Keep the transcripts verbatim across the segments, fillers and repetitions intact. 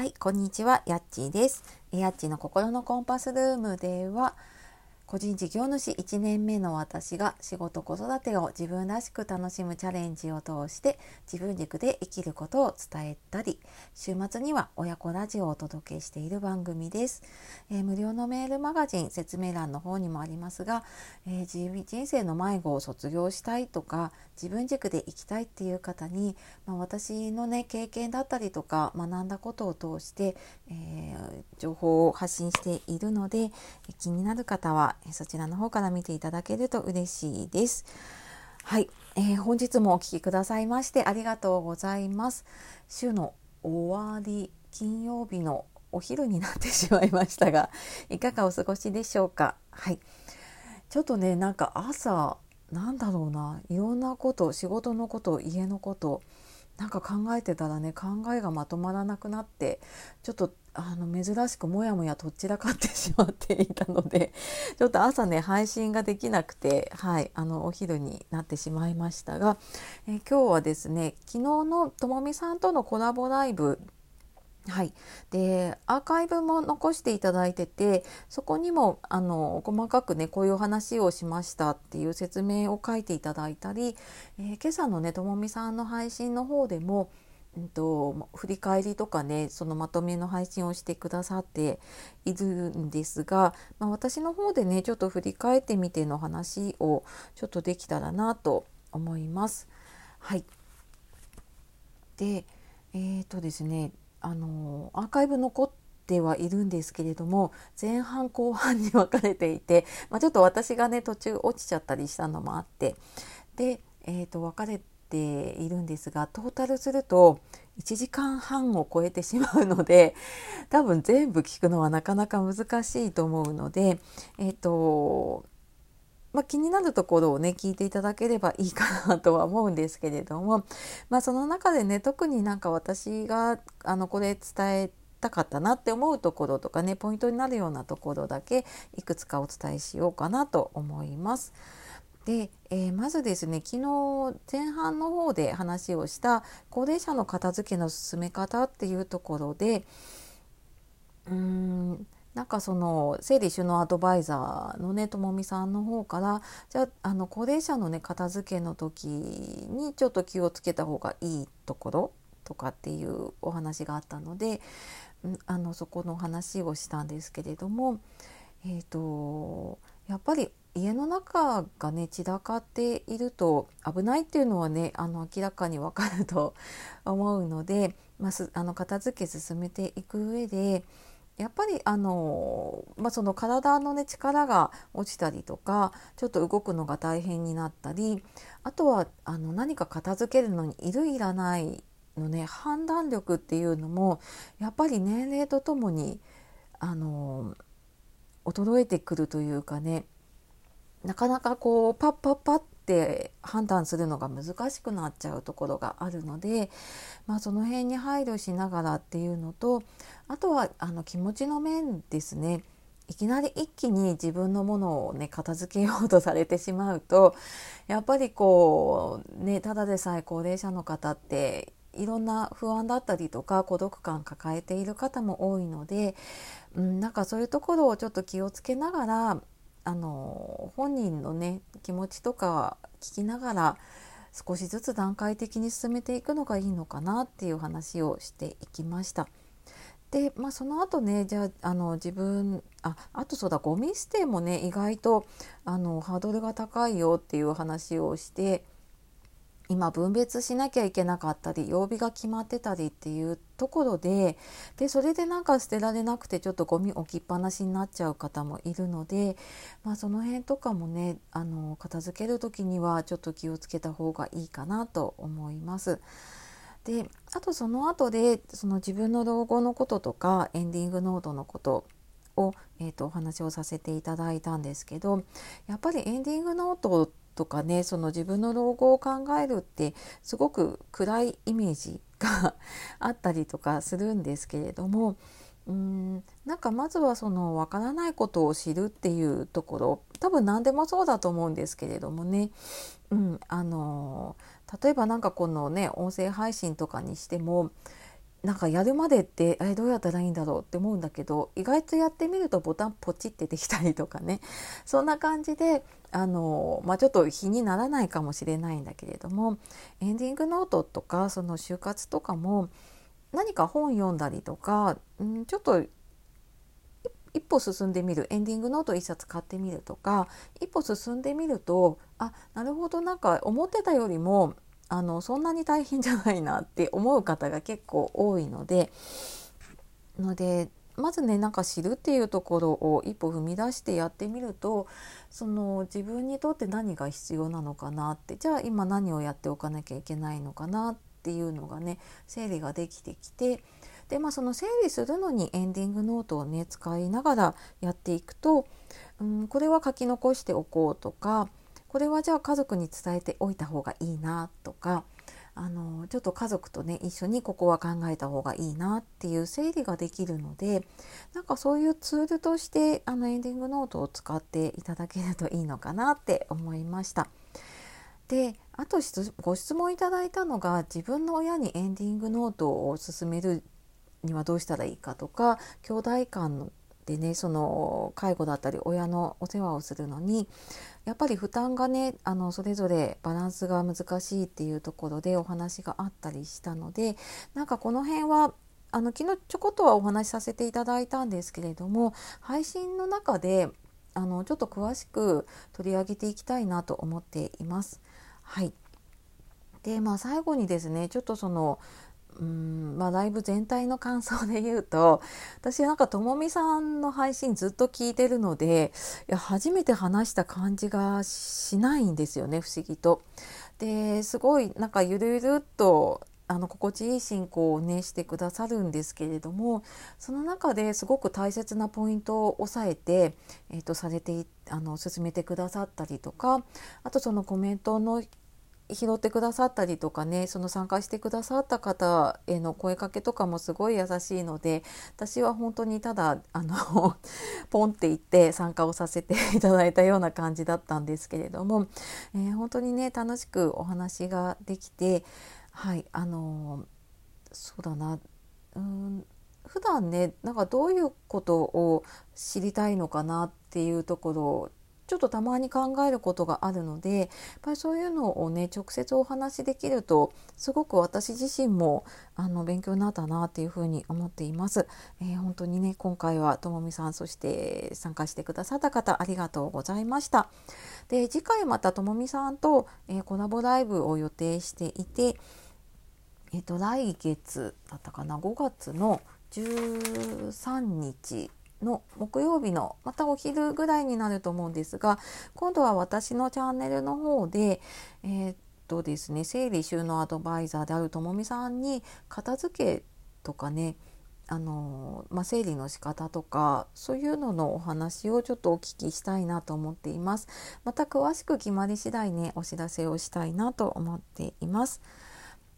はい、こんにちは、やっちーです。やっちーの心のコンパスルームでは、個人事業主いちねんめの私が仕事子育てを自分らしく楽しむチャレンジを通して、自分軸で生きることを伝えたり、週末には親子ラジオをお届けしている番組です。えー、無料のメールマガジン、説明欄の方にもありますが、えー、人生の迷子を卒業したいとか、自分軸で生きたいっていう方に、まあ、私のね経験だったりとか学んだことを通して、えー、情報を発信しているので、気になる方はそちらの方から見ていただけると嬉しいです。はい、えー、本日もお聞きくださいましてありがとうございます。週の終わり、金曜日のお昼になってしまいましたが、いかがお過ごしでしょうか。はい、ちょっとねなんか朝なんだろうないろんなこと仕事のこと家のことなんか考えてたらね考えがまとまらなくなってちょっとあの珍しくもやもやとっちらかってしまっていたのでちょっと朝ね配信ができなくて、はい、あのお昼になってしまいましたが、えー、今日はですね昨日のともみさんとのコラボライブ、はい、でアーカイブも残していただいててそこにもあの細かくねこういう話をしましたっていう説明を書いていただいたり、えー、今朝のねともみさんの配信の方でも、うん、と振り返りとかねそのまとめの配信をしてくださっているんですが、まあ、私の方でねちょっと振り返ってみての話をちょっとできたらなと思います。はい、で、えっとですねあのアーカイブ残ってはいるんですけれども前半後半に分かれていて、まあ、ちょっと私がね途中落ちちゃったりしたのもあってで、えー、と分かれているんですがトータルするといちじかんはんを超えてしまうので多分全部聞くのはなかなか難しいと思うので、えーとまあ、気になるところをね聞いていただければいいかなとは思うんですけれども、まあ、その中でね特になんか私があのこれ伝えたかったなって思うところとかねポイントになるようなところだけいくつかお伝えしようかなと思います。で、えー、まずですね昨日前半の方で話をした高齢者の片付けの進め方っていうところでうーんなんかその整理収納アドバイザーのねともみさんの方からじゃあ、 あの高齢者のね片付けの時にちょっと気をつけた方がいいところとかっていうお話があったのであのそこの話をしたんですけれども、えーと、やっぱり家の中がね散らかっていると危ないっていうのはねあの明らかに分かると思うので、まあ、あの片付け進めていく上でやっぱりあの、まあ、その体の、ね、力が落ちたりとかちょっと動くのが大変になったりあとはあの何か片付けるのにいるいらないの、ね、判断力っていうのもやっぱり年齢とともにあの衰えてくるというかねなかなかこうパッパッパッで判断するのが難しくなっちゃうところがあるので、まあ、その辺に配慮しながらっていうのとあとはあの気持ちの面ですねいきなり一気に自分のものを、ね、片付けようとされてしまうとやっぱりこう、ね、ただでさえ高齢者の方っていろんな不安だったりとか孤独感抱えている方も多いので、うん、なんかそういうところをちょっと気をつけながらあの本人のね気持ちとか聞きながら少しずつ段階的に進めていくのがいいのかなっていう話をしていきました。で、まあ、その後ねじゃあ、 あの自分あ、あとそうだゴミ捨てもね意外とあのハードルが高いよっていう話をして今分別しなきゃいけなかったり曜日が決まってたりっていうところ で, でそれでなんか捨てられなくてちょっとゴミ置きっぱなしになっちゃう方もいるので、まあ、その辺とかもねあの片付ける時にはちょっと気をつけた方がいいかなと思います。であとその後でその自分の老後のこととかエンディングノートのことを、えー、とお話をさせていただいたんですけどやっぱりエンディングノートとかね、その自分の老後を考えるってすごく暗いイメージがあったりとかするんですけれどもうーんなんかまずはその分からないことを知るっていうところ多分何でもそうだと思うんですけれどもね、うん、あの例えばなんかこのね音声配信とかにしてもなんかやるまでってあれどうやったらいいんだろうって思うんだけど、意外とやってみるとボタンポチってできたりとかね、そんな感じであの、まあ、ちょっと日にならないかもしれないんだけれども、エンディングノートとかその就活とかも何か本読んだりとか、んちょっと一歩進んでみる、エンディングノート一冊買ってみるとか、一歩進んでみると、あ、なるほど、なんか思ってたよりもあのそんなに大変じゃないなって思う方が結構多いので、のでまずね、なんか知るっていうところを一歩踏み出してやってみると、その自分にとって何が必要なのかなって、じゃあ今何をやっておかなきゃいけないのかなっていうのがね、整理ができてきて、で、まあ、その整理するのにエンディングノートをね使いながらやっていくと、うん、これは書き残しておこうとか、これはじゃあ家族に伝えておいた方がいいなとか、あのちょっと家族とね一緒にここは考えた方がいいなっていう整理ができるので、なんかそういうツールとしてあのエンディングノートを使っていただけるといいのかなって思いました。で、あとご質問いただいたのが、自分の親にエンディングノートを勧めるにはどうしたらいいかとか、兄弟間でね、その介護だったり親のお世話をするのにやっぱり負担がね、あのそれぞれバランスが難しいっていうところでお話があったりしたので、なんかこの辺はあの昨日ちょこっとはお話しさせていただいたんですけれども、配信の中であのちょっと詳しく取り上げていきたいなと思っています。はい。で、まあ、最後にですね、ちょっとそのうーんまあ、ライブ全体の感想で言うと、私なんかともみさんの配信ずっと聞いてるので、いや初めて話した感じがしないんですよね、不思議と。ですごいなんかゆるゆるっとあの心地いい進行をねしてくださるんですけれども、その中ですごく大切なポイントを押さえて、えーと、されてあの進めてくださったりとか、あとそのコメントの拾ってくださったりとかね、その参加してくださった方への声かけとかもすごい優しいので、私は本当にただあのポンって言って参加をさせていただいたような感じだったんですけれども、えー、本当にね楽しくお話ができて、はいあのそうだな、うーん普段ねなんかどういうことを知りたいのかなっていうところをちょっとたまに考えることがあるので、やっぱりそういうのをね直接お話しできるとすごく私自身もあの勉強になったなっていうふうに思っています。えー、本当にね今回はともみさん、そして参加してくださった方ありがとうございました。で、次回またともみさんと、えー、コラボライブを予定していて、えーと、来月だったかな、ごがつのじゅうさんにちの木曜日のまたお昼ぐらいになると思うんですが、今度は私のチャンネルの方で、えーっとですね、整理収納アドバイザーであるともみさんに片付けとかね、あのまあ、整理の仕方とかそういうののお話をちょっとお聞きしたいなと思っています。また詳しく決まり次第ねお知らせをしたいなと思っています。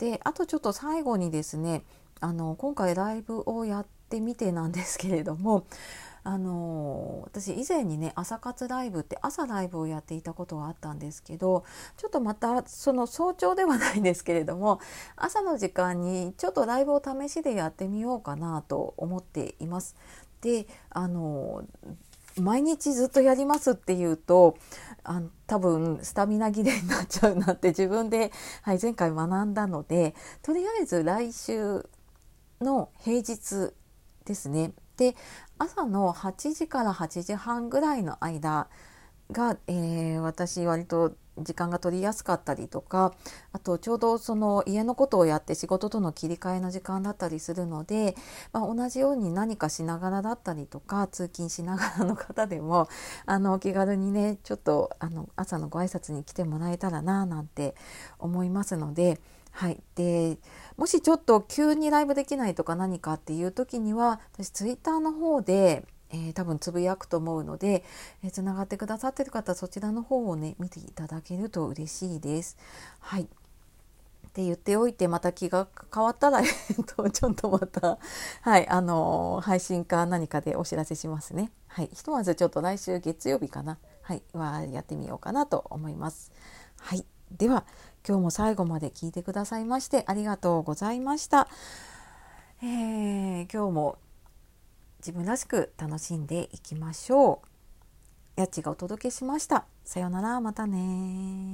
で、あとちょっと最後にですね、あの今回ライブをやって見てなんですけれども、あの私以前にね朝活ライブって朝ライブをやっていたことがあったんですけど、ちょっとまたその早朝ではないんですけれども、朝の時間にちょっとライブを試しでやってみようかなと思っています。で、あの毎日ずっとやりますっていうとあの多分スタミナ切れになっちゃうなって自分で、はい、前回学んだので、とりあえず来週の平日ですね。で、朝のはちじからはちじはんぐらいの間が、えー、私割と時間が取りやすかったりとか、あとちょうどその家のことをやって仕事との切り替えの時間だったりするので、まあ、同じように何かしながらだったりとか通勤しながらの方でもあの気軽にねちょっとあの朝のご挨拶に来てもらえたらななんて思いますので、はい、でもしちょっと急にライブできないとか何かっていう時には、私ツイッターの方で、えー、多分つぶやくと思うので、えー、つながってくださってる方そちらの方をね見ていただけると嬉しいです。はいって言っておいて、また気が変わったらちょっとまた、はいあのー、配信か何かでお知らせしますね。はい、ひとまずちょっと来週月曜日かな、はい、はやってみようかなと思います。はい、では今日も最後まで聞いてくださいましてありがとうございました。えー、今日も自分らしく楽しんでいきましょう。やっちがお届けしました。さようなら、またね。